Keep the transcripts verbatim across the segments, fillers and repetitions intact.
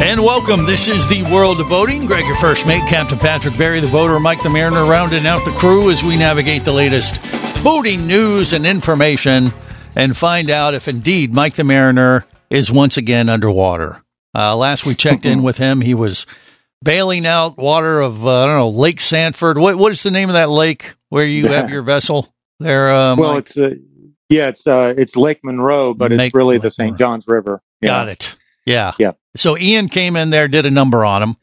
And welcome. This is the World of Boating. Greg, your first mate, Captain Patrick Berry, the boater, Mike the Mariner, rounding out the crew as we navigate the latest boating news and information and find out if indeed Mike the Mariner is once again underwater. Uh, last we checked in with him, he was bailing out water of, uh, I don't know, Lake Sanford. What What is the name of that lake where you have your vessel there? Uh, well, Mike? it's uh, yeah, it's uh, it's Lake Monroe, but Lake, it's really Lake the Saint John's River. Yeah. Got it. Yeah. Yeah. So Ian came in there, did a number on him,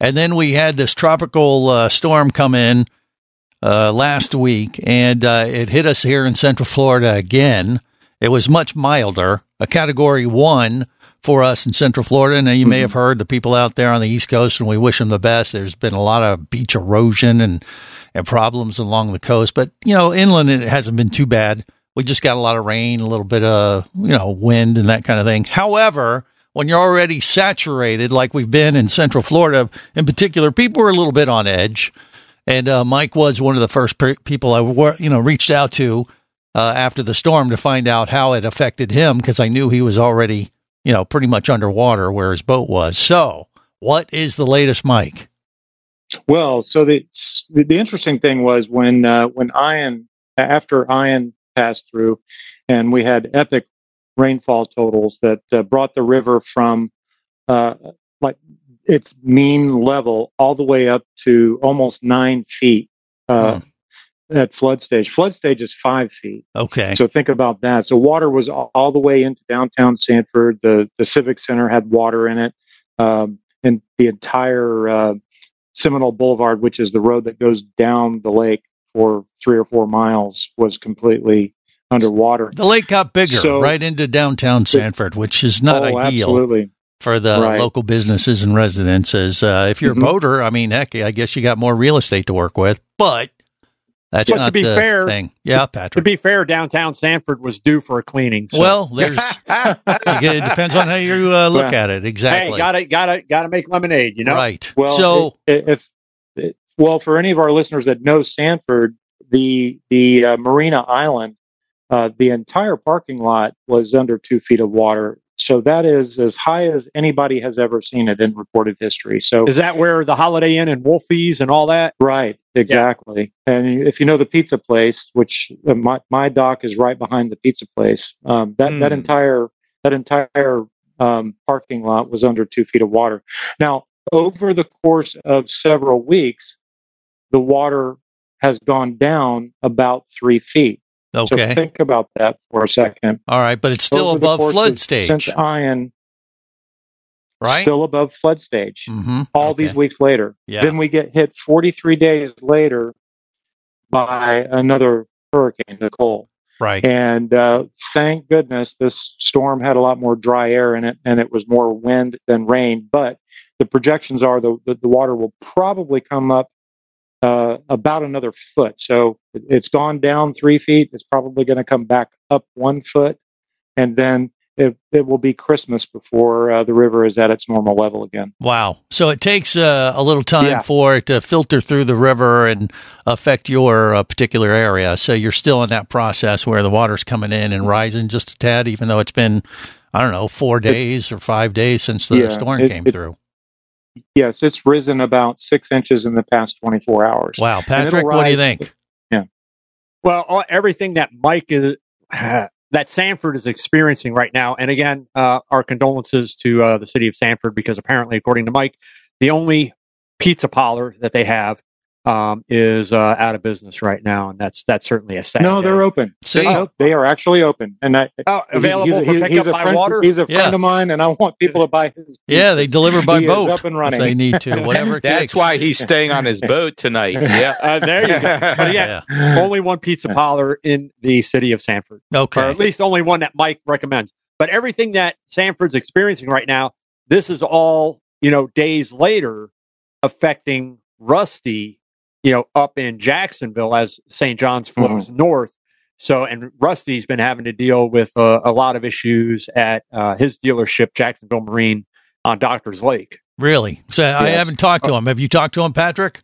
and then we had this tropical uh, storm come in uh, last week, and uh, it hit us here in Central Florida again. It was much milder, a Category one for us in Central Florida. Now, you may have heard the people out there on the East Coast, and we wish them the best. There's been a lot of beach erosion and, and problems along the coast, but, you know, inland it hasn't been too bad. We just got a lot of rain, a little bit of, you know, wind and that kind of thing. However, when you're already saturated, like we've been in Central Florida in particular, people were a little bit on edge. And uh, Mike was one of the first per- people I were, you know, reached out to uh, after the storm to find out how it affected him, because I knew he was already, you know, pretty much underwater where his boat was. So what is the latest, Mike? Well, so the the interesting thing was when uh, when Ian, after Ian passed through and we had epic rainfall totals that uh, brought the river from uh, like its mean level all the way up to almost nine feet uh, hmm. at flood stage. Flood stage is five feet. Okay. So think about that. So water was all, all the way into downtown Sanford. The, the Civic Center had water in it. Um, and the entire uh, Seminole Boulevard, which is the road that goes down the lake for three or four miles, was completely underwater. The lake got bigger, so, right into downtown Sanford, which is not oh, ideal absolutely. for the right. local businesses and residences. Uh, if you're mm-hmm. a boater, I mean, heck, I guess you got more real estate to work with, but that's but not to be the fair, thing. Yeah, Patrick. To be fair, downtown Sanford was due for a cleaning. So. Well, there's it depends on how you uh, look yeah. at it. Exactly. Hey, gotta, gotta, gotta make lemonade, you know? Right. Well, so, if, if, if well, for any of our listeners that know Sanford, the, the uh, Marina Island, Uh, the entire parking lot was under two feet of water. So that is as high as anybody has ever seen it in reported history. So is that where the Holiday Inn and Wolfies and all that? Right, exactly. Yeah. And if you know the pizza place, which my, my dock is right behind the pizza place, um, that, mm. that entire that entire um, parking lot was under two feet of water. Now, over the course of several weeks, the water has gone down about three feet. Okay. So think about that for a second. All right, but it's still above flood stage. Since Ian, right? Still above flood stage. Mm-hmm. All okay. these weeks later. Yeah. Then we get hit forty-three days later by another hurricane, Nicole. Right. And uh, thank goodness this storm had a lot more dry air in it, and it was more wind than rain. But the projections are the, the, the water will probably come up Uh, about another foot. So it, it's gone down three feet. It's probably going to come back up one foot. And then it, it will be Christmas before uh, the river is at its normal level again. Wow. So it takes uh, a little time yeah. for it to filter through the river and affect your uh, particular area. So you're still in that process where the water's coming in and rising just a tad, even though it's been, I don't know, four days it, or five days since the yeah, storm it, came it, through. Yes, it's risen about six inches in the past twenty-four hours. Wow, Patrick, rise, what do you think? Yeah. Well, all, everything that Mike is, that Sanford is experiencing right now, and again, uh, our condolences to uh, the city of Sanford, because apparently, according to Mike, the only pizza parlor that they have um, is uh, out of business right now, and that's that's certainly a sad. No, day. They're open. So, oh, they are actually open, and I, oh, available he's, for he's, pickup he's by friend, water. He's a friend yeah. of mine, and I want people to buy his. Yeah, they deliver by he boat up and running. If they need to, whatever. It that's takes. Why he's staying on his boat tonight. Yeah, uh, there you go. But yeah, yeah, only one pizza parlor in the city of Sanford. Okay, or at least only one that Mike recommends. But everything that Sanford's experiencing right now, this is all, you know, days later, affecting Rusty, you know, up in Jacksonville as Saint John's flows mm-hmm. north. So, and Rusty's been having to deal with uh, a lot of issues at uh, his dealership, Jacksonville Marine, on Doctors Lake. Really? So yeah. I haven't talked to him. Have you talked to him, Patrick?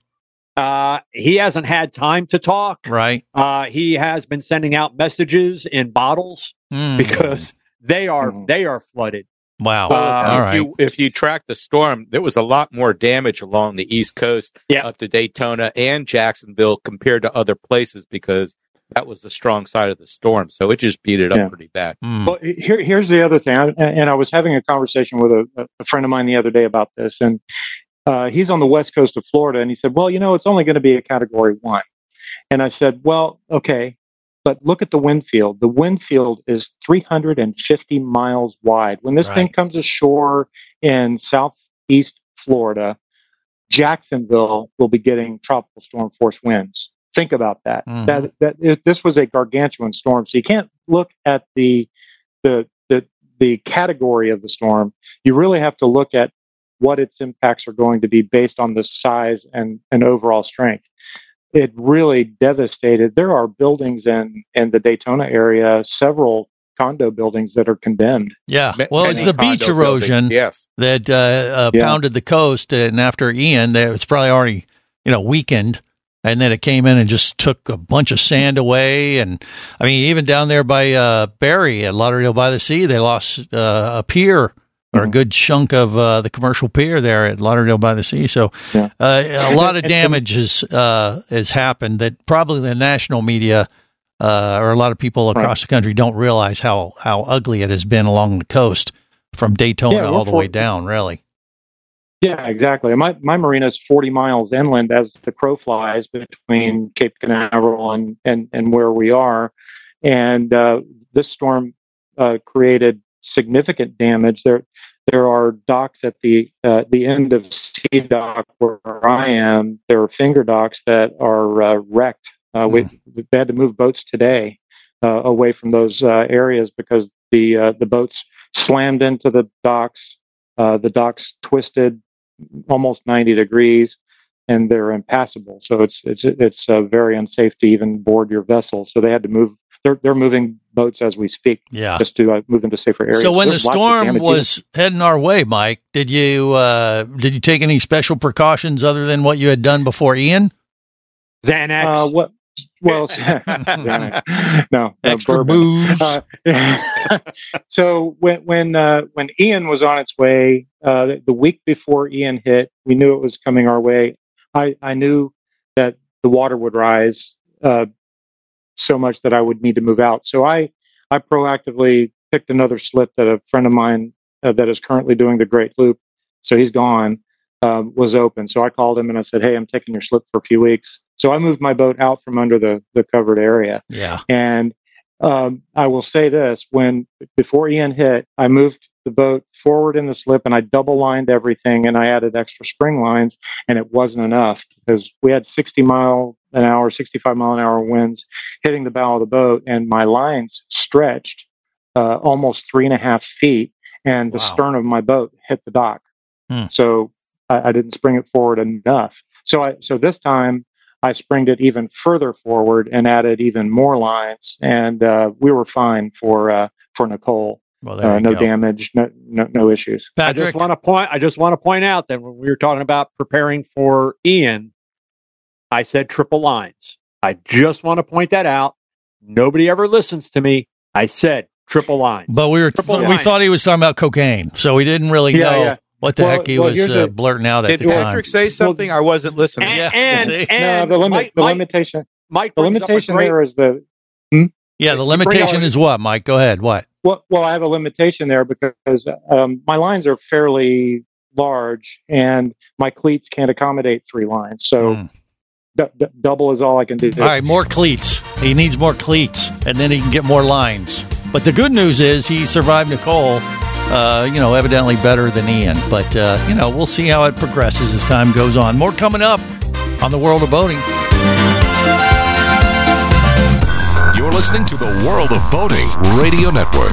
Uh, he hasn't had time to talk. Right. Uh, he has been sending out messages in bottles mm. because... They are mm. they are flooded. Wow! Uh, All right. If you, if you track the storm, there was a lot more damage along the East Coast, yep. up to Daytona and Jacksonville compared to other places because that was the strong side of the storm. So it just beat it yeah. up pretty bad. Mm. Well, here, here's the other thing, I, and I was having a conversation with a, a friend of mine the other day about this, and uh, he's on the west coast of Florida, and he said, "Well, you know, it's only going to be a Category One," and I said, "Well, okay." But look at the wind field. The wind field is three hundred fifty miles wide. When this right. thing comes ashore in southeast Florida, Jacksonville will be getting tropical storm force winds. Think about that. Mm. That that it, this was a gargantuan storm. So you can't look at the the the the category of the storm. You really have to look at what its impacts are going to be based on the size and, and overall strength. It really devastated. There are buildings in, in the Daytona area, several condo buildings that are condemned. Yeah. Well, Many it's the beach erosion yes. that uh, uh, yeah. pounded the coast. And after Ian, that it's probably already, you know, weakened. And then it came in and just took a bunch of sand away. And I mean, even down there by uh, Barry at Lauderdale-by-the-Sea, they lost uh, a pier. Or a good chunk of uh, the commercial pier there at Lauderdale-by-the-Sea. So yeah. uh, a lot of damage has, uh, has happened that probably the national media uh, or a lot of people across right. the country don't realize how, how ugly it has been along the coast from Daytona yeah, all the for- way down, really. Yeah, exactly. My my marina is forty miles inland as the crow flies between Cape Canaveral and, and, and where we are. And uh, this storm uh, created significant damage. There there are docks at the uh, the end of Sea Dock where I am. There are finger docks that are uh, wrecked. Uh, we, we had to move boats today uh, away from those uh, areas because the uh, the boats slammed into the docks. Uh, the docks twisted almost ninety degrees, and they're impassable. So it's it's it's uh, very unsafe to even board your vessel. So they had to move. They're, they're moving boats as we speak yeah. just to uh, move them to safer areas. So when There's the storm was heading our way, Mike, did you uh, did you take any special precautions other than what you had done before Ian? Xanax. Uh, what? Well, Xanax. No. Extra no, booze. Uh, so when when, uh, when Ian was on its way, uh, the week before Ian hit, we knew it was coming our way. I, I knew that the water would rise uh so much that I would need to move out. So I, I proactively picked another slip that a friend of mine uh, that is currently doing the Great Loop, so he's gone, uh, was open. So I called him and I said, "Hey, I'm taking your slip for a few weeks." So I moved my boat out from under the, the covered area. Yeah. And um, I will say this, when before Ian hit, I moved the boat forward in the slip and I double lined everything and I added extra spring lines, and it wasn't enough because we had sixty mile an hour, sixty-five mile an hour winds hitting the bow of the boat, and my lines stretched uh, almost three and a half feet, and the wow. stern of my boat hit the dock. Hmm. So I, I didn't spring it forward enough. So I, so this time I springed it even further forward and added even more lines, and uh, we were fine for uh, for Nicole. Well, there uh, no go. damage, no, no no issues. Patrick. I just want to point. I just want to point out that when we were talking about preparing for Ian, I said triple lines. I just want to point that out. Nobody ever listens to me. I said triple lines. But we were th- we lines. thought he was talking about cocaine, so we didn't really yeah, know yeah. what the well, heck he well, was uh, a, blurting out at the time. Did Patrick say something? Well, I wasn't listening. And, yeah, and, and, and no, the, limit, Mike, the limitation. Mike, the limitation there is the. Hmm? Yeah, the limitation is what, Mike? Go ahead. What? Well, well, I have a limitation there because um, my lines are fairly large, and my cleats can't accommodate three lines. So. Mm. d- d- double is all I can do. All right, more cleats. He needs more cleats, and then he can get more lines. But the good news is he survived Nicole, uh, you know, evidently better than Ian. But, uh, you know, we'll see how it progresses as time goes on. More coming up on The World of Boating. You're listening to the World of Boating Radio Network.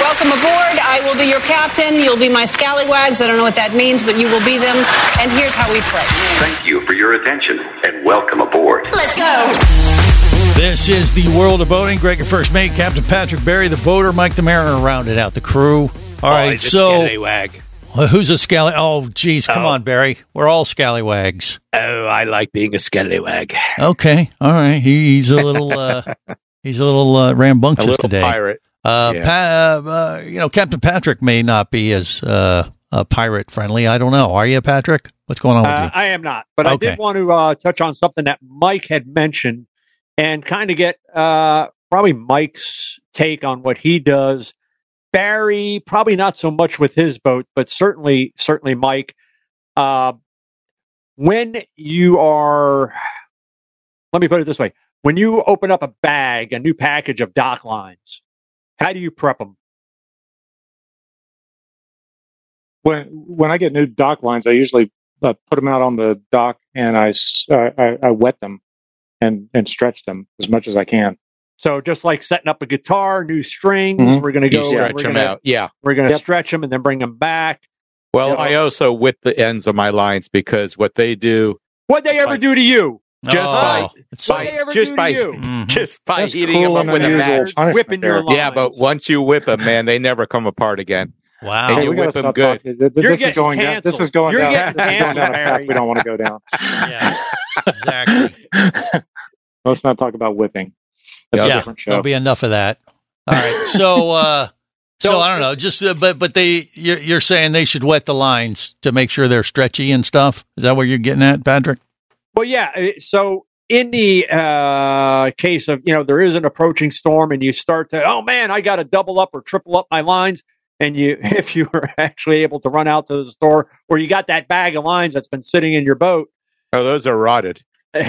Welcome aboard. I will be your captain. You'll be my scallywags. I don't know what that means, but you will be them. And here's how we play. Thank you for your attention, and welcome aboard. Let's go. This is the World of Boating. Greg, your first mate, Captain Patrick Barry, the boater, Mike the Mariner, rounded out the crew. All right, oh, I just so get a wag. Who's a scally? Oh, geez, come oh. on, Barry. We're all scallywags. Oh, I like being a scallywag. Okay, all right. He's a little, uh, he's a little uh, rambunctious a little today. Pirate. Uh, yeah. pa- uh, uh, you know, Captain Patrick may not be as uh, uh, pirate friendly. I don't know. Are you, Patrick? What's going on with uh, you? I am not, but okay. I did want to uh, touch on something that Mike had mentioned and kind of get uh, probably Mike's take on what he does. Barry, probably not so much with his boat, but certainly, certainly Mike. Uh, when you are, let me put it this way: when you open up a bag, a new package of dock lines. How do you prep them? When when I get new dock lines, I usually uh, put them out on the dock and I, uh, I I wet them and and stretch them as much as I can. So just like setting up a guitar, new strings, mm-hmm. we're going to go you stretch them gonna, out. Yeah, we're going to yep. stretch them and then bring them back. Well, so, I also whip the ends of my lines because what they do, what they ever I, do to you. Just oh, by, by just by, mm-hmm. just by That's heating cool them up with a match, whipping your lines. Yeah, but once you whip them, man, they never come apart again. Wow, and you whip them good. This, You're this is going down. This is going You're down. This is going down a path we don't want to go down. Yeah, exactly. Let's not talk about whipping. That's yeah, a different show. There'll be enough of that. All right, so. uh So, I don't know, just, uh, but, but they, you're, you're saying they should wet the lines to make sure they're stretchy and stuff. Is that what you're getting at, Patrick? Well, yeah. So in the uh, case of, you know, there is an approaching storm and you start to, oh, man, I got to double up or triple up my lines. and you if you were actually able to run out to the store, or you got that bag of lines that's been sitting in your boat. Oh, those are rotted.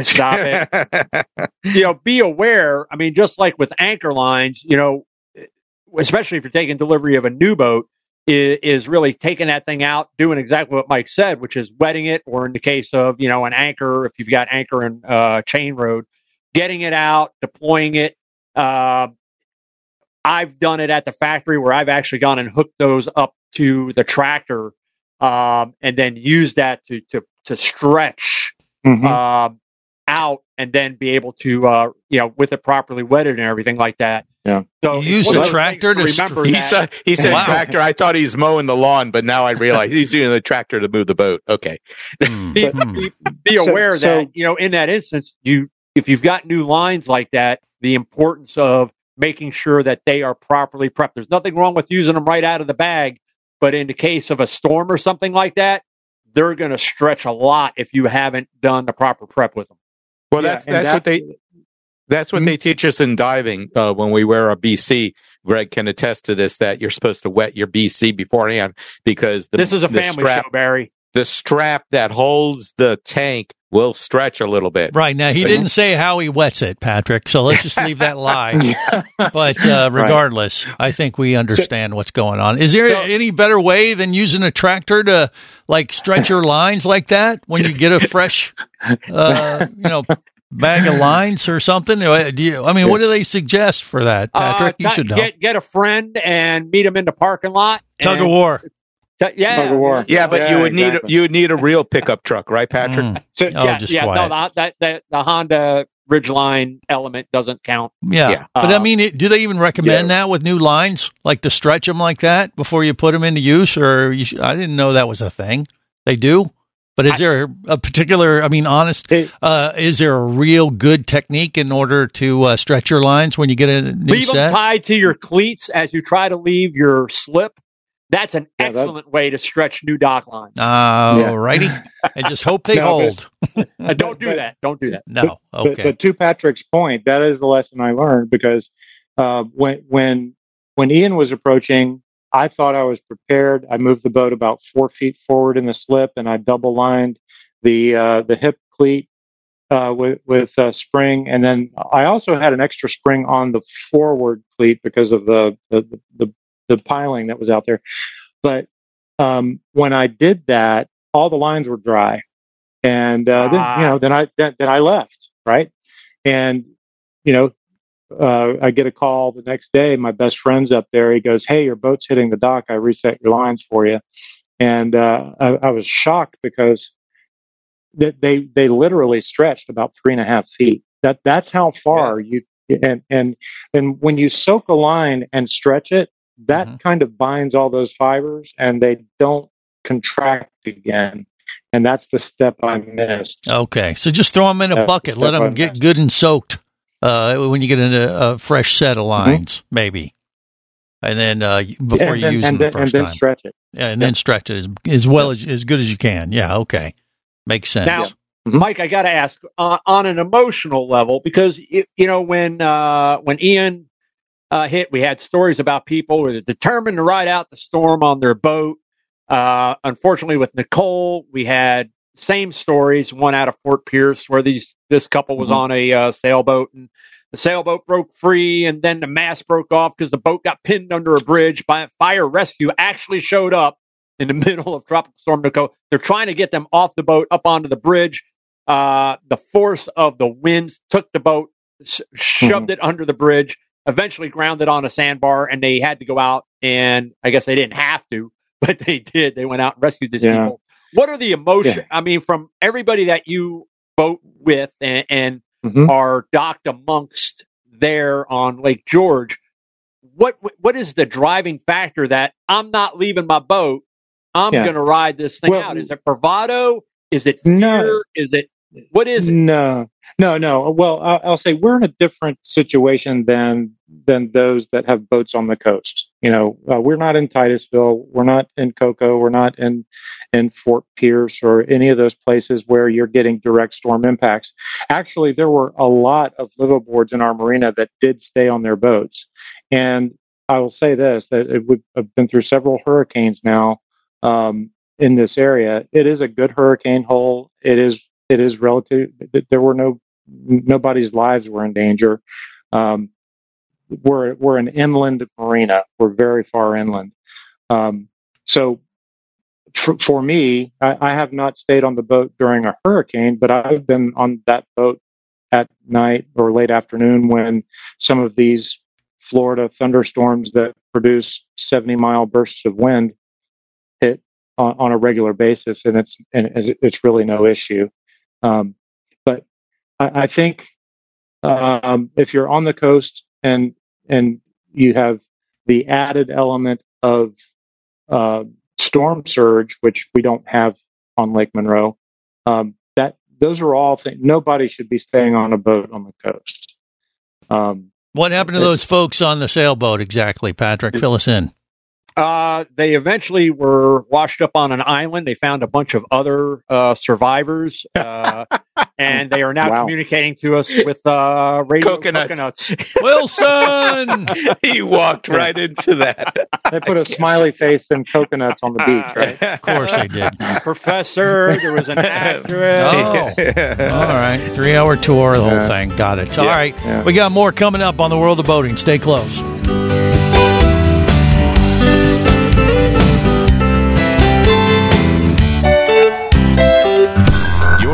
Stop it. You know, be aware. I mean, just like with anchor lines, you know, especially if you're taking delivery of a new boat, is, is really taking that thing out, doing exactly what Mike said, which is wetting it, or in the case of, you know, an anchor, if you've got anchor and uh, chain rode, getting it out, deploying it. Uh, I've done it at the factory where I've actually gone and hooked those up to the tractor um, and then used that to to, to stretch mm-hmm. uh, out and then be able to, uh, you know, with it properly wetted and everything like that. Yeah. So you use a tractor to remember. He said, he said wow. tractor. I thought he's mowing the lawn, but now I realize he's using the tractor to move the boat. Okay. Mm. be, be, be aware so, that, so, you know, in that instance, you if you've got new lines like that, the importance of making sure that they are properly prepped. There's nothing wrong with using them right out of the bag, but in the case of a storm or something like that, they're going to stretch a lot if you haven't done the proper prep with them. Well, yeah, that's, that's that's what they. That's what they teach us in diving uh, when we wear a B C. Greg can attest to this, that you're supposed to wet your B C beforehand because the, this is a the family strap, show, Barry. The strap that holds the tank will stretch a little bit. Right. Now, he so, didn't say how he wets it, Patrick, so let's just leave that lie. But uh, regardless, right. I think we understand so, what's going on. Is there so, any better way than using a tractor to, like, stretch your lines like that when you get a fresh, uh, you know, bag of lines or something? Do you, I mean, what do they suggest for that, Patrick? Uh, t- you should know. Get, get a friend and meet them in the parking lot. Tug of war. T- yeah. Tug of war. Yeah, but yeah, you would exactly. need you would need a real pickup truck, right, Patrick? Mm. So, oh, yeah, just yeah, quiet. No, the, that, that, the Honda Ridgeline element doesn't count. Yeah, yeah. But um, I mean, it, do they even recommend yeah. that with new lines, like to stretch them like that before you put them into use? Or you sh- I didn't know that was a thing. They do? But is there a particular, I mean, honest, uh, is there a real good technique in order to uh, stretch your lines when you get a new leave set? Leave them tied to your cleats as you try to leave your slip. That's an yeah, excellent that... way to stretch new dock lines. Uh, yeah. All righty. I just hope they no, hold. But, uh, don't do but, that. Don't do that. No. But, okay. But, but to Patrick's point, that is the lesson I learned because uh, when when when Ian was approaching, I thought I was prepared. I moved the boat about four feet forward in the slip, and I double lined the uh, the hip cleat uh, with, with uh, spring, and then I also had an extra spring on the forward cleat because of the the the, the piling that was out there. But um, when I did that, all the lines were dry, and uh, ah. then you know then I then, then I left right, and you know. Uh, I get a call the next day. My best friend's up there. He goes, "Hey, your boat's hitting the dock. I reset your lines for you." And uh, I, I was shocked because th- they they literally stretched about three and a half feet. That that's how far yeah. you and and and when you soak a line and stretch it, that mm-hmm. kind of binds all those fibers and they don't contract again. And that's the step I missed. Okay, so just throw them in a uh, bucket. Let them get good and soaked. Uh, when you get into a fresh set of lines, mm-hmm. maybe, and then uh, before yeah, and then, you use them the then, first and time, and then stretch it, yeah, and yep. then stretch it as, as well as as good as you can. Yeah, okay, makes sense. Now, mm-hmm. Mike, I got to ask uh, on an emotional level because it, you know when uh, when Ian uh, hit, we had stories about people who were determined to ride out the storm on their boat. Uh, unfortunately, with Nicole, we had same stories. One out of Fort Pierce where these. This couple was mm-hmm. on a uh, sailboat, and the sailboat broke free, and then the mast broke off because the boat got pinned under a bridge. By fire rescue actually showed up in the middle of Tropical Storm Nicole. They're trying to get them off the boat, up onto the bridge. Uh, the force of the winds took the boat, sh- shoved mm-hmm. it under the bridge, eventually grounded on a sandbar, and they had to go out, and I guess they didn't have to, but they did. They went out and rescued these yeah. people. What are the emotions? Yeah. I mean, from everybody that you boat with and, and mm-hmm. are docked amongst there on Lake George, what what is the driving factor that I'm not leaving my boat? I'm yeah. going to ride this thing well, out. Is it bravado? Is it fear? No. Is it what is it? No, no, no. Well, I'll, I'll say we're in a different situation than than those that have boats on the coast. You know, uh, we're not in Titusville. We're not in Cocoa. We're not in in Fort Pierce or any of those places where you're getting direct storm impacts. Actually, there were a lot of liveaboards in our marina that did stay on their boats. And I will say this, that it would have been through several hurricanes now um, in this area. It is a good hurricane hole. It is, it is relative. There were no, nobody's lives were in danger. Um, we're, we're an inland marina. We're very far inland. Um, so for, for me, I, I have not stayed on the boat during a hurricane, but I've been on that boat at night or late afternoon when some of these Florida thunderstorms that produce seventy mile bursts of wind hit on, on a regular basis. And it's, and it's really no issue. Um, but I, I think, um, if you're on the coast and, and you have the added element of, uh, storm surge, which we don't have on Lake Monroe, um, that those are all things. Nobody should be staying on a boat on the coast. Um, What happened to those folks on the sailboat exactly, Patrick? Fill us in. Uh, they eventually were washed up on an island. They found a bunch of other uh, survivors, uh, and they are now wow. communicating to us with uh, radio coconuts. coconuts. Wilson! He walked right into that. They put a smiley face and coconuts on the beach, right? Of course they did. Professor, there was an actress. Oh. All right. Three-hour tour, the whole yeah. thing. Got it. All yeah. right. Yeah. We got more coming up on the World of Boating. Stay close.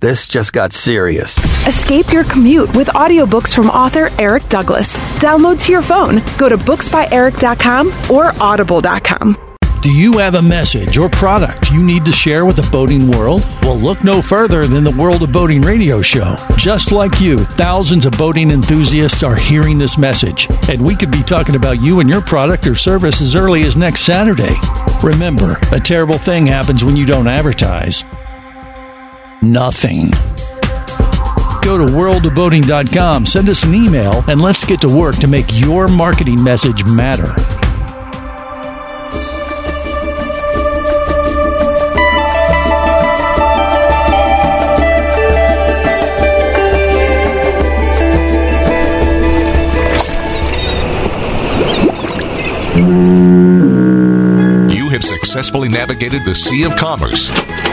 This just got serious. Escape your commute with audiobooks from author Eric Douglas. Download to your phone. Go to books by eric dot com or audible dot com. Do you have a message or product you need to share with the boating world? Well, look no further than the World of Boating radio show. Just like you, thousands of boating enthusiasts are hearing this message, and we could be talking about you and your product or service as early as next Saturday. Remember, a terrible thing happens when you don't advertise. Nothing. Go to world of boating dot com, send us an email, and let's get to work to make your marketing message matter. You have successfully navigated the sea of commerce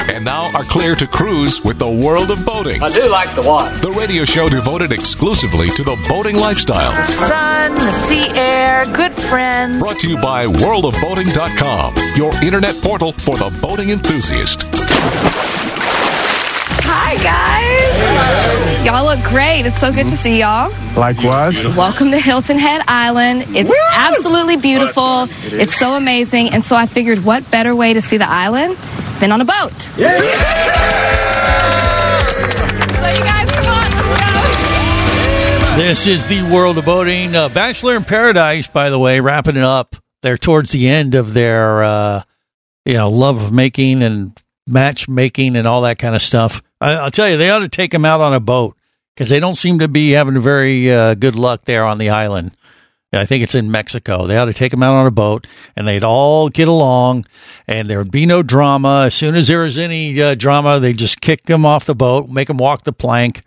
and now are clear to cruise with the World of Boating. I do like the water. The radio show devoted exclusively to the boating lifestyle. The sun, the sea air, good friends. Brought to you by world of boating dot com, your internet portal for the boating enthusiast. Hi, guys. Y'all look great. It's so good to see y'all. Likewise. Welcome to Hilton Head Island. It's Woo! absolutely beautiful. It is. It's so amazing. And so I figured, what better way to see the island than on a boat. Yeah. So you guys, come on, let's go. This is the World of Boating. Uh, Bachelor in Paradise, by the way, wrapping it up. They're towards the end of their, uh, you know, love making and matchmaking and all that kind of stuff. I, I'll tell you, they ought to take them out on a boat because they don't seem to be having very uh, good luck there on the island. I think it's in Mexico. They ought to take them out on a boat, and they'd all get along, and there would be no drama. As soon as there was any uh, drama, they just kick them off the boat, make them walk the plank,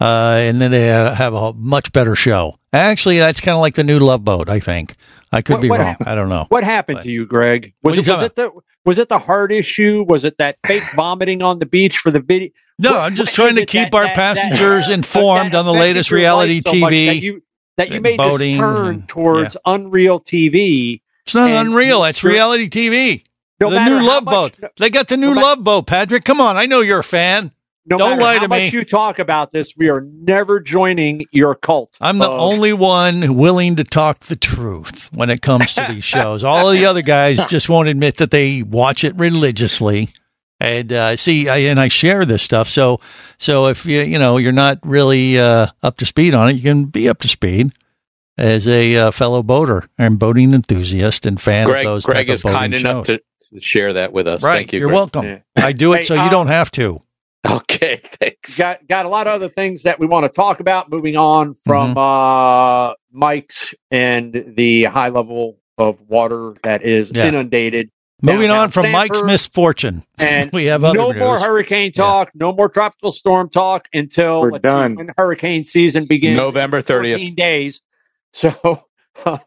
uh, and then they uh, have a much better show. Actually, that's kind of like the new Love Boat, I think. I could what, be what wrong. Happened? I don't know. What happened but, to you, Greg? Was, it, you was it the was it the heart issue? Was it that fake vomiting on the beach for the video? No, what, I'm just trying to keep that, our that, passengers that, informed that on the latest reality so T V. That you made boating, this turn towards yeah. Unreal T V. It's not Unreal. It's reality T V. No the new Love much, Boat. No, they got the new no Love ma- Boat, Patrick. Come on. I know you're a fan. No Don't lie to me. No matter how much you talk about this, we are never joining your cult. I'm folks. the only one willing to talk the truth when it comes to these shows. All of the other guys just won't admit that they watch it religiously. And uh, see, I, and I share this stuff. So, so if you you know you're not really uh, up to speed on it, you can be up to speed as a uh, fellow boater and boating enthusiast and fan Greg, of those. Greg type is of boating kind shows. Enough to share that with us. Right. Thank you. You're Greg. Welcome. Yeah. I do it hey, so um, you don't have to. Okay, thanks. Got got a lot of other things that we want to talk about. Moving on from mm-hmm. uh, Mike's and the high level of water that is yeah. inundated. Moving on from Sanford, Mike's misfortune, and we have other no news. More hurricane talk, yeah. no more tropical storm talk until We're done. See, when hurricane season begins. November thirtieth, fourteen days. So um,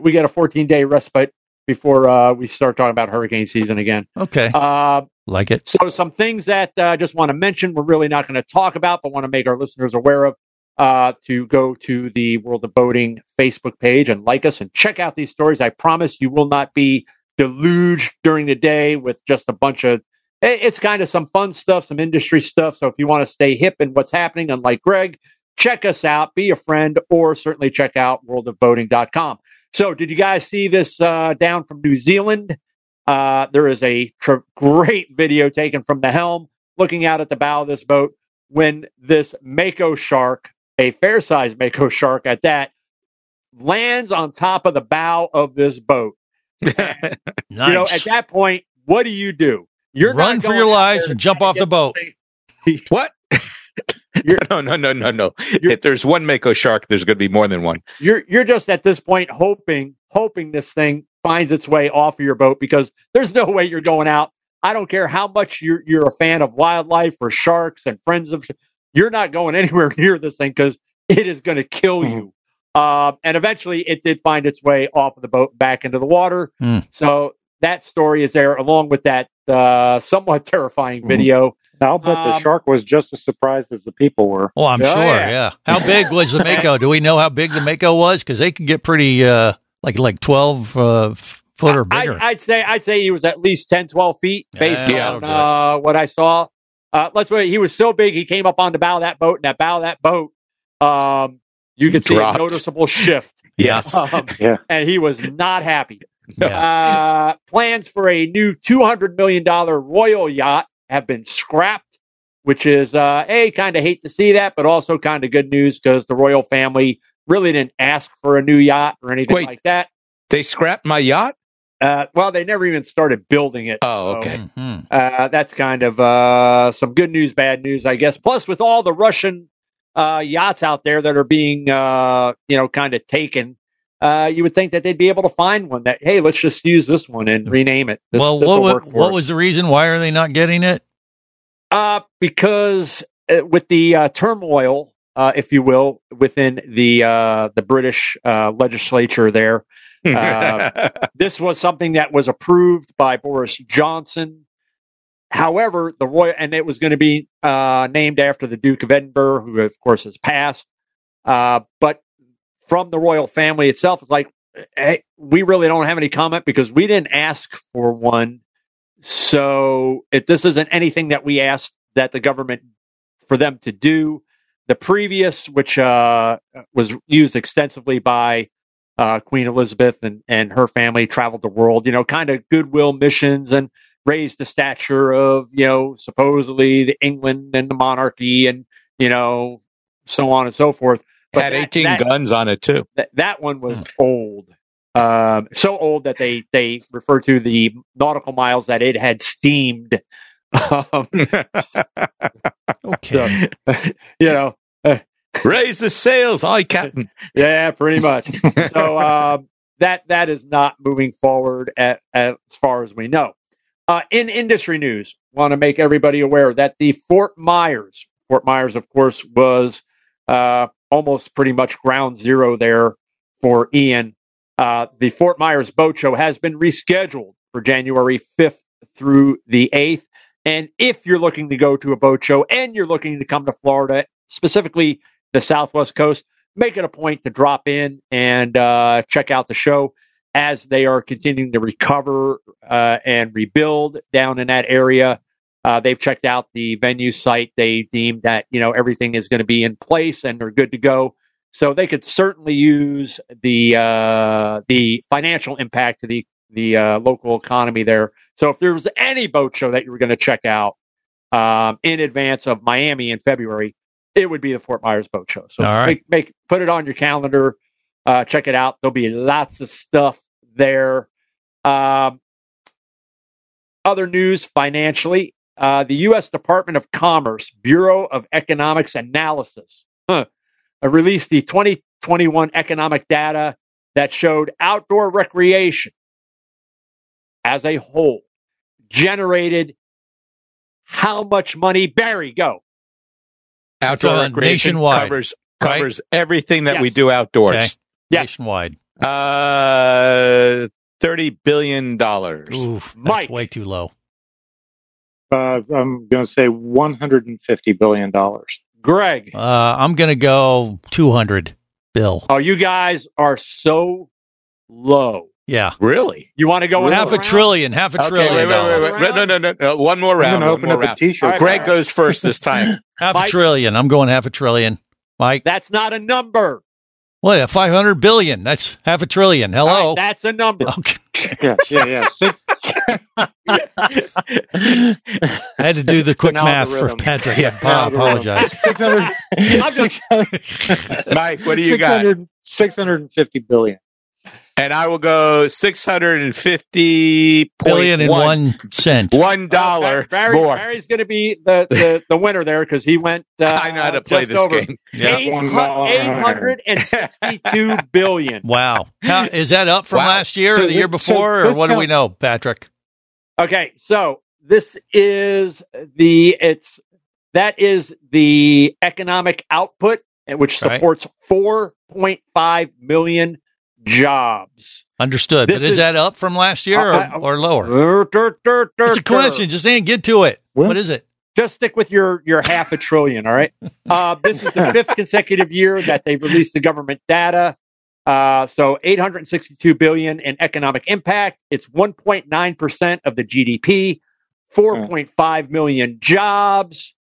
we got a fourteen day respite before uh, we start talking about hurricane season again. Okay. Uh, like it. So some things that I uh, just want to mention, we're really not going to talk about, but want to make our listeners aware of, uh, to go to the World of Boating Facebook page and like us and check out these stories. I promise you will not be deluged during the day with just a bunch of, it's kind of some fun stuff, some industry stuff. So if you want to stay hip in what's happening, unlike Greg, check us out, be a friend, or certainly check out world of boating dot com. So did you guys see this uh, down from New Zealand? Uh, there is a tr- great video taken from the helm, looking out at the bow of this boat, when this Mako shark, a fair-sized Mako shark at that, lands on top of the bow of this boat. Nice. You know, at that point, what do you do? You're Run for your lives and jump off the boat. The what? no, no, no, no, no. If there's one Mako shark, there's going to be more than one. You're you're just at this point hoping, hoping this thing finds its way off of your boat, because there's no way you're going out. I don't care how much you're you're a fan of wildlife or sharks and friends of, you're not going anywhere near this thing because it is going to kill you. Uh, and eventually, it did find its way off of the boat back into the water. Mm. So that story is there, along with that uh, somewhat terrifying mm. video. I'll bet um, the shark was just as surprised as the people were. Well, I'm oh, sure, yeah. yeah. How big was the Mako? Do we know how big the Mako was? Because they can get pretty, uh, like like twelve uh, foot or bigger. I, I'd say I'd say he was at least ten, twelve feet, based yeah, on uh, what I saw. Uh, let's wait. He was so big, he came up on the bow of that boat, and that bow of that boat, um, you could Dropped. see a noticeable shift. Yes. Um, yeah. And he was not happy. Yeah. Uh, plans for a new two hundred million dollars royal yacht have been scrapped, which is, uh, A, kind of hate to see that, but also kind of good news because the royal family really didn't ask for a new yacht or anything Wait, like that. They scrapped my yacht? Uh, well, they never even started building it. Oh, so, okay. Mm-hmm. Uh, that's kind of uh, some good news, bad news, I guess. Plus, with all the Russian uh, yachts out there that are being, uh, you know, kind of taken, Uh, you would think that they'd be able to find one that, hey, let's just use this one and rename it. This, well, what, work what was the reason? Why are they not getting it? Uh, because uh, with the uh, turmoil, uh, if you will, within the uh, the British uh, legislature there, uh, this was something that was approved by Boris Johnson. However, the royal, and it was going to be uh, named after the Duke of Edinburgh, who, of course, has passed. Uh, but from the royal family itself, it's like, hey, we really don't have any comment because we didn't ask for one. So if this isn't anything that we asked that the government for them to do, the previous, which uh, was used extensively by uh, Queen Elizabeth and, and her family, traveled the world, you know, kind of goodwill missions and raised the stature of, you know, supposedly the England and the monarchy and, you know, so on and so forth. But had eighteen that, that, guns on it, too. That, that one was old. Um, so old that they, they refer to the nautical miles that it had steamed. Um, okay. So, you know. Uh, Raise the sails, aye, Captain. Yeah, pretty much. So um, that that is not moving forward at, at, as far as we know. Uh, in industry news, want to make everybody aware that the Fort Myers, Fort Myers, of course, was Uh, almost pretty much ground zero there for Ian. Uh, the Fort Myers Boat Show has been rescheduled for January fifth through the eighth. And if you're looking to go to a boat show and you're looking to come to Florida, specifically the Southwest Coast, make it a point to drop in and uh, check out the show as they are continuing to recover uh, and rebuild down in that area. Uh, they've checked out the venue site. They deemed that, you know, everything is going to be in place and they're good to go. So they could certainly use the uh, the financial impact to the the uh, local economy there. So if there was any boat show that you were going to check out um, in advance of Miami in February, it would be the Fort Myers Boat Show. So right. make, make put it on your calendar. Uh, check it out. There'll be lots of stuff there. Um, other news financially. uh, the U S Department of Commerce Bureau of Economics Analysis huh, released the twenty twenty-one economic data that showed outdoor recreation as a whole generated how much money? Barry, go. Outdoor uh, recreation nationwide. Covers, covers right? everything that yes. we do outdoors. Okay. Yes. Nationwide. Uh, thirty billion dollars. Oof, that's Mike. Way too low. Uh, I'm going to say one hundred fifty billion dollars. Greg. Uh, I'm going to go two hundred Bill. Oh, you guys are so low. Yeah. Really? You want to go really? Half a trillion, half a okay, trillion. Wait, wait, wait, wait. No, no, no, no. One more round. I'm going to open up round. A T-shirt. Right, Greg right. goes first this time. half Mike, a trillion. I'm going half a trillion. Mike? That's not a number. What? five hundred billion. That's half a trillion. Hello? Right, that's a number. Okay. yeah, yeah, yeah. Six. I had to do the quick math for Patrick. Yeah, I apologize. six hundred, Mike, what do you got? six hundred fifty billion. And I will go six hundred fifty billion and one cent. One dollar. Uh, Barry, more. Barry's going to be the, the, the winner there because he went. Uh, I know how to play this over. Game. Yeah. eight hundred sixty-two billion. Wow. How, is that up from wow. last year so or the year before? So or what do we know, Patrick? Okay. So this is the, it's, that is the economic output, which supports right. four point five million. jobs. Understood. This but is, is that up from last year or, uh, uh, or lower? Uh, dur, dur, dur, it's a question. Just ain't get to it. What? What is it? Just stick with your, your half a trillion, all right? Uh, this is the fifth consecutive year that they've released the government data. Uh, so eight hundred sixty-two billion dollars in economic impact. It's one point nine percent of the G D P, four point five million jobs,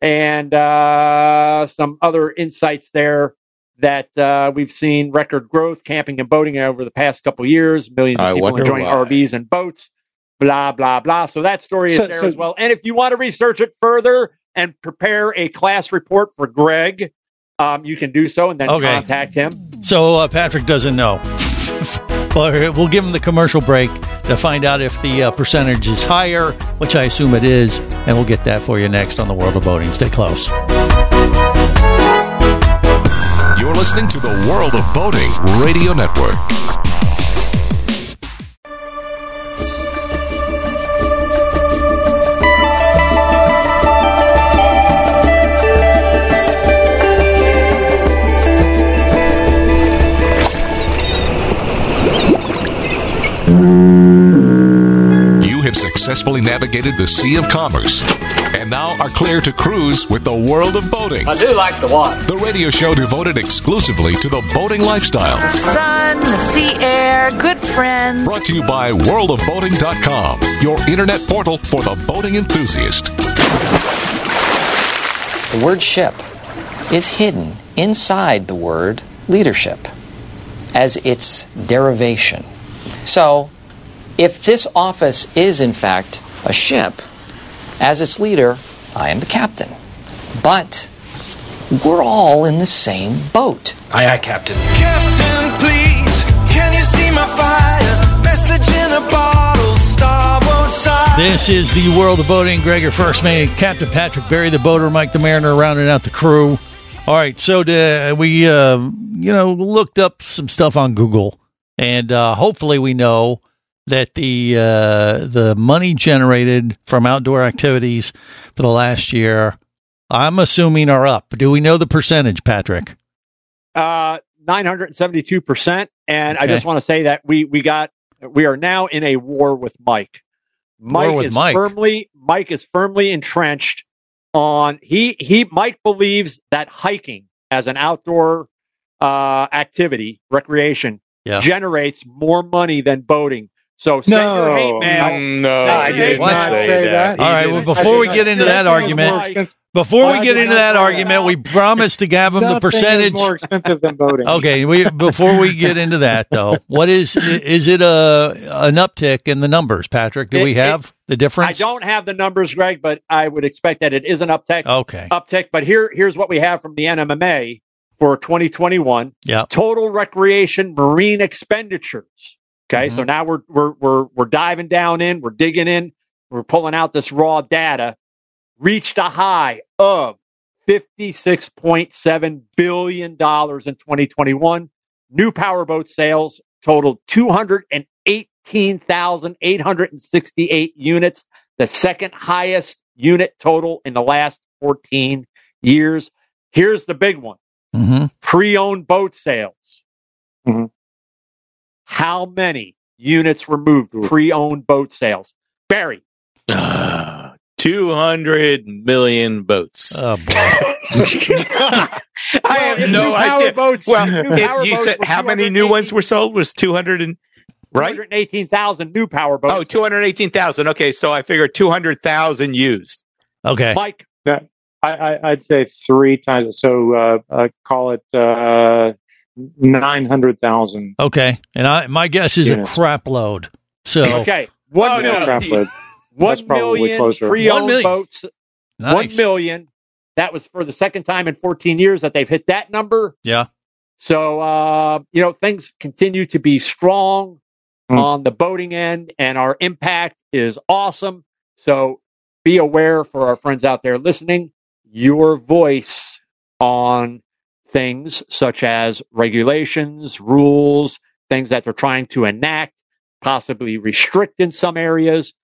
and uh, some other insights there. That uh, we've seen record growth, camping and boating over the past couple of years. Millions of I people enjoying why. R Vs and boats, blah, blah, blah. So that story is so, there so, as well. And if you want to research it further and prepare a class report for Greg, um, you can do so and then okay. contact him. So uh, Patrick doesn't know. But we'll give him the commercial break to find out if the uh, percentage is higher, which I assume it is. And we'll get that for you next on the World of Boating. Stay close. You're listening to the World of Boating Radio Network. You have successfully navigated the Sea of Commerce. And now are clear to cruise with the World of Boating. I do like the water. The radio show devoted exclusively to the boating lifestyle. The sun, the sea air, good friends. Brought to you by world of boating dot com, your internet portal for the boating enthusiast. The word ship is hidden inside the word leadership as its derivation. So, if this office is in fact a ship, as its leader, I am the captain. But we're all in the same boat. Aye, aye, Captain. Captain, please, can you see my fire? Message in a bottle, starboard side. This is the World of Boating. Greg, your first mate, Captain Patrick Barry, the boater, Mike the Mariner, rounding out the crew. All right, so uh, we, uh, you know, looked up some stuff on Google, and uh, hopefully we know that the uh, the money generated from outdoor activities for the last year, I'm assuming, are up. Do we know the percentage, Patrick? Uh, nine hundred seventy-two percent. And okay. I just want to say that we we got we are now in a war with Mike. Mike war with is Mike. firmly Mike is firmly entrenched on he he Mike believes that hiking as an outdoor uh, activity, recreation, yeah. generates more money than boating. So send no, your hate mail. No, I did not say, say that. that. All right, well, before we get into that argument, before we get into that argument, we promised to give them the percentage. Nothing is more expensive than boating. Okay, we, before we get into that, though, what is is it a an uptick in the numbers, Patrick? Do it, we have it, the difference? I don't have the numbers, Greg, but I would expect that it is an uptick. Okay, uptick. But here, here's what we have from the N M M A for twenty twenty-one. Yeah, total recreation marine expenditures. Okay, mm-hmm. so now we're we're we're we're diving down in, we're digging in we're pulling out this raw data, reached a high of fifty-six point seven billion dollars in twenty twenty-one. New powerboat sales totaled two hundred eighteen thousand eight hundred sixty-eight units, the second highest unit total in the last fourteen years. Here's the big one. Mm-hmm. Pre-owned boat sales. Mm-hmm. How many units removed? Pre-owned boat sales. Barry. Uh, two hundred million boats. Oh, boy. I have no idea. Boats, well, you said how many new ones were sold? Was two hundred and... Right? two hundred eighteen thousand new power boats. Oh, two hundred eighteen thousand. Okay, so I figured two hundred thousand used. Okay. Mike? Yeah, I, I, I'd say three times. So uh, uh, call it uh, nine hundred thousand. Okay. And I, my guess is units. A crap load. So okay. One million, no, crap load. That's probably closer. Pre-owned one million boats. Nice. One million. That was for the second time in fourteen years that they've hit that number. Yeah. So, uh, you know, things continue to be strong. Mm. On the boating end, and our impact is awesome. So be aware for our friends out there listening, your voice on things such as regulations, rules, things that they're trying to enact, possibly restrict in some areas.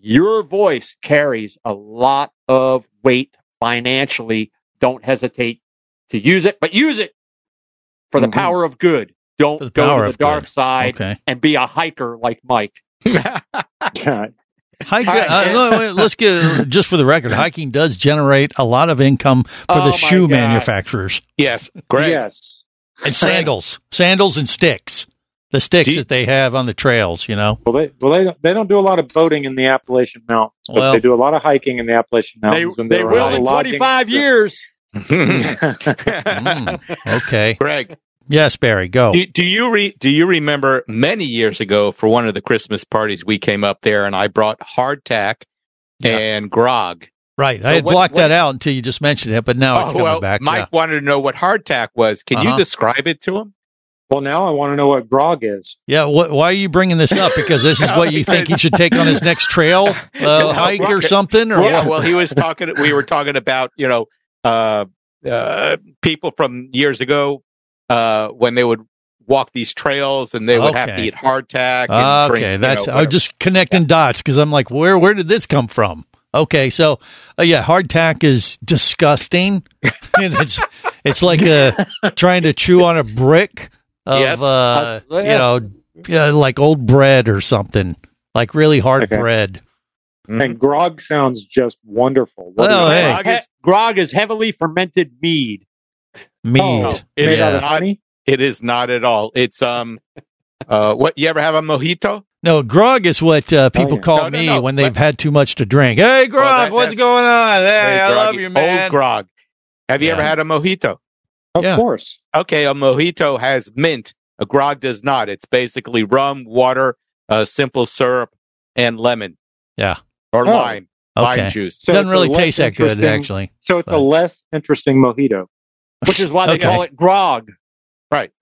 Your voice carries a lot of weight financially. Don't hesitate to use it, but use it for mm-hmm. the power of good. Don't go to the dark side okay. and be a hiker like Mike. Hike, right, uh, let's get, just for the record, hiking does generate a lot of income for oh the shoe God. manufacturers. Yes, great. Yes. And sandals. Sandals and sticks. The sticks you, that they have on the trails, you know. Well, they well they don't, they don't do a lot of boating in the Appalachian Mountains, but well, they do a lot of hiking in the Appalachian Mountains. They, and they will in twenty-five years. mm, okay. Greg. Yes, Barry, go. Do, do you re, do you remember many years ago for one of the Christmas parties we came up there and I brought hardtack yeah. and grog? Right. So I had what, blocked what, that out until you just mentioned it, but now oh, it's coming well, back. Mike yeah. wanted to know what hardtack was. Can uh-huh. you describe it to him? Well, now I want to know what grog is. Yeah, wh- why are you bringing this up? Because this is what you think he should take on his next trail uh, no, hike or something? Or yeah, what? Well, he was talking. We were talking about, you know, uh, uh, people from years ago. Uh, when they would walk these trails and they would okay. have to eat hardtack. And okay, drink, that's you know, I'm just connecting yeah. dots because I'm like, where where did this come from? Okay, so uh, yeah, hardtack is disgusting. And it's it's like a, trying to chew on a brick of yes. uh, you know uh, like old bread or something, like really hard okay. bread. Mm-hmm. And grog sounds just wonderful. What oh, hey. grog, is, grog is heavily fermented mead. Mead. Oh, it, is not, it is not at all. It's um, uh, what you ever have a mojito? No, grog is what uh, people oh, yeah. call no, no, me no. when they've but, had too much to drink. Hey, grog, well, that, what's going on? Hey, hey I love you, man. Old grog. Have you yeah. ever had a mojito? Of yeah. course. Okay, a mojito has mint. A grog does not. It's basically rum, water, uh, simple syrup, and lemon. Yeah, or oh. lime, okay. lime juice. So doesn't really taste that good, actually. So it's but. a less interesting mojito. Which is why they okay. call it grog, right?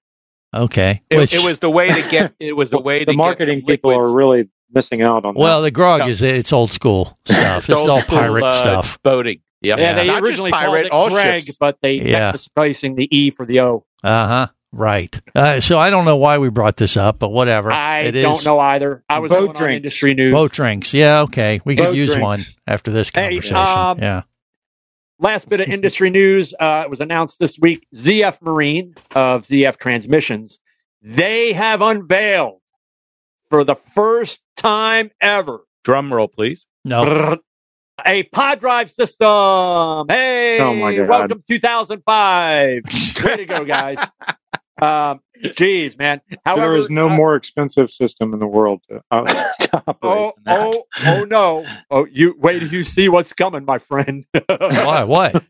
Okay, it, Which, it was the way to get. It was the way to the marketing get people are really missing out on. Well, that. the grog no. is it's old school stuff. It's, it's old all school, pirate uh, stuff. Boating, yep. yeah. They Not originally just pirate, called it Greg, ships. but they yeah. kept displacing the E for the O. Uh-huh. Right. Uh, so I don't know why we brought this up, but whatever. I it don't is. know either. I was boat drinks. Industry news. Boat drinks. Yeah. Okay. We boat could use drinks. one after this conversation. Hey, um, yeah. Last bit of industry news, uh, it was announced this week, Z F Marine of Z F Transmissions, they have unveiled for the first time ever. Drum roll, please. No. Brrr, a pod drive system. Hey, oh my God. Welcome two thousand five. Way to go, guys. um, geez, man. However, there is no uh, more expensive system in the world to, uh, to operate than that. Oh, oh, no. Oh, you wait till you see what's coming, my friend. Why? What?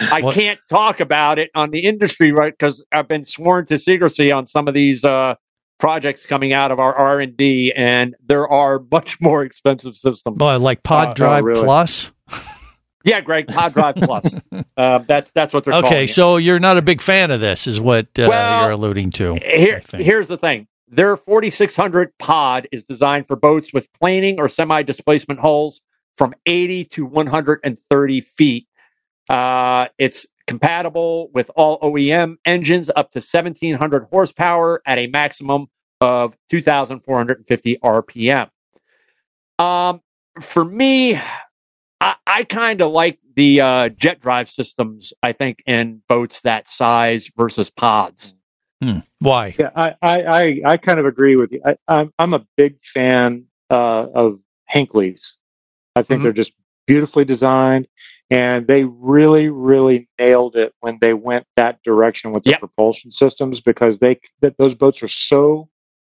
I what? can't talk about it on the industry, right? Because I've been sworn to secrecy on some of these uh, projects coming out of our R and D, and there are much more expensive systems. Boy, like Pod uh, Drive oh, really? Plus? Yeah, Greg, Pod Drive Plus. Uh, that's that's what they're okay, calling it. Okay, so you're not a big fan of this, is what uh, well, you're alluding to. Here, here's the thing. Their forty-six hundred pod is designed for boats with planing or semi-displacement hulls from eighty to one hundred thirty feet. Uh, it's compatible with all O E M engines up to seventeen hundred horsepower at a maximum of two thousand four hundred fifty R P M. Um, for me, I, I kind of like the uh, jet drive systems, I think, in boats that size versus pods. Hmm. Why? Yeah, I, I, I kind of agree with you. I, I'm, I'm a big fan uh, of Hinckley's. I think mm-hmm. they're just beautifully designed, and they really, really nailed it when they went that direction with the yep. propulsion systems, because they that those boats are so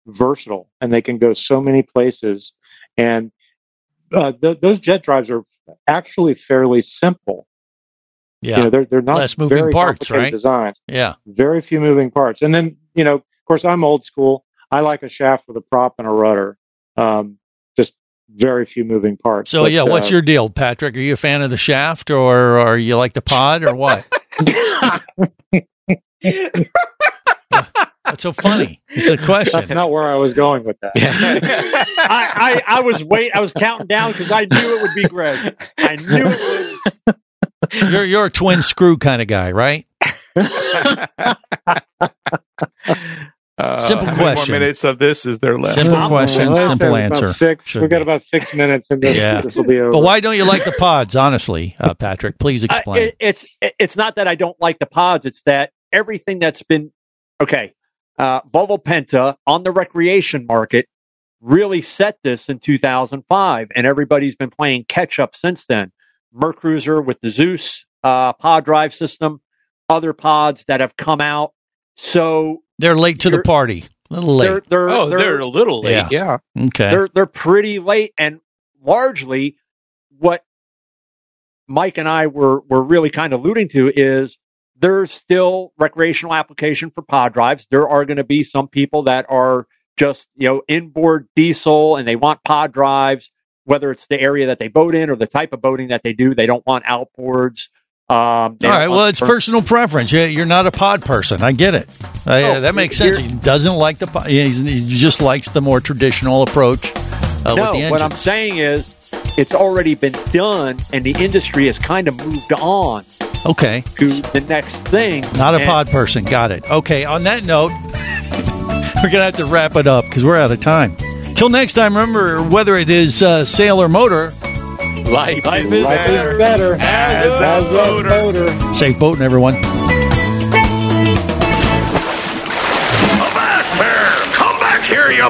versatile and they can go so many places. And uh, th- those jet drives are actually fairly simple. Yeah, you know, they're they're not less moving very parts, complicated right? designs. Yeah, very few moving parts. And then, you know, of course, I'm old school. I like a shaft with a prop and a rudder. Um, just very few moving parts. So but, yeah, what's uh, your deal, Patrick? Are you a fan of the shaft, or are you like the pod, or what? That's so funny. It's a question. That's not where I was going with that. Yeah. I, I I was wait. I was counting down because I knew it would be Greg. I knew it would. You're you're a twin screw kind of guy, right? uh, simple question. More minutes of this is there left. Simple question, well, simple answer. Six. We've got about six minutes, and this, yeah. this will be over. But why don't you like the pods? Honestly, uh, Patrick, please explain. Uh, it, it's it, it's not that I don't like the pods. It's that everything that's been okay. Uh, Volvo Penta on the recreation market really set this in two thousand five, and everybody's been playing catch up since then. Mercruiser with the Zeus uh, pod drive system, other pods that have come out. So they're late to the party. A little late. They're, they're, oh, they're, they're a little late. Yeah. yeah. Okay. They're they're pretty late, and largely what Mike and I were were really kind of alluding to is there's still recreational application for pod drives. There are going to be some people that are just, you know, inboard diesel and they want pod drives. Whether it's the area that they boat in or the type of boating that they do, they don't want outboards. Um, All right. Well, it's per- personal preference. You're not a pod person. I get it. Uh, oh, yeah, that makes sense. He doesn't like the pod. He just likes the more traditional approach. Uh, no, with the what I'm saying is it's already been done, and the industry has kind of moved on. Okay. To the next thing. Not a and- pod person. Got it. Okay. On that note, we're going to have to wrap it up because we're out of time. Till next time, remember, whether it is uh, sail or motor, life, life is life better, is better as, as, a, as motor. a motor. Safe boating, everyone. A bass bear! Come back here, you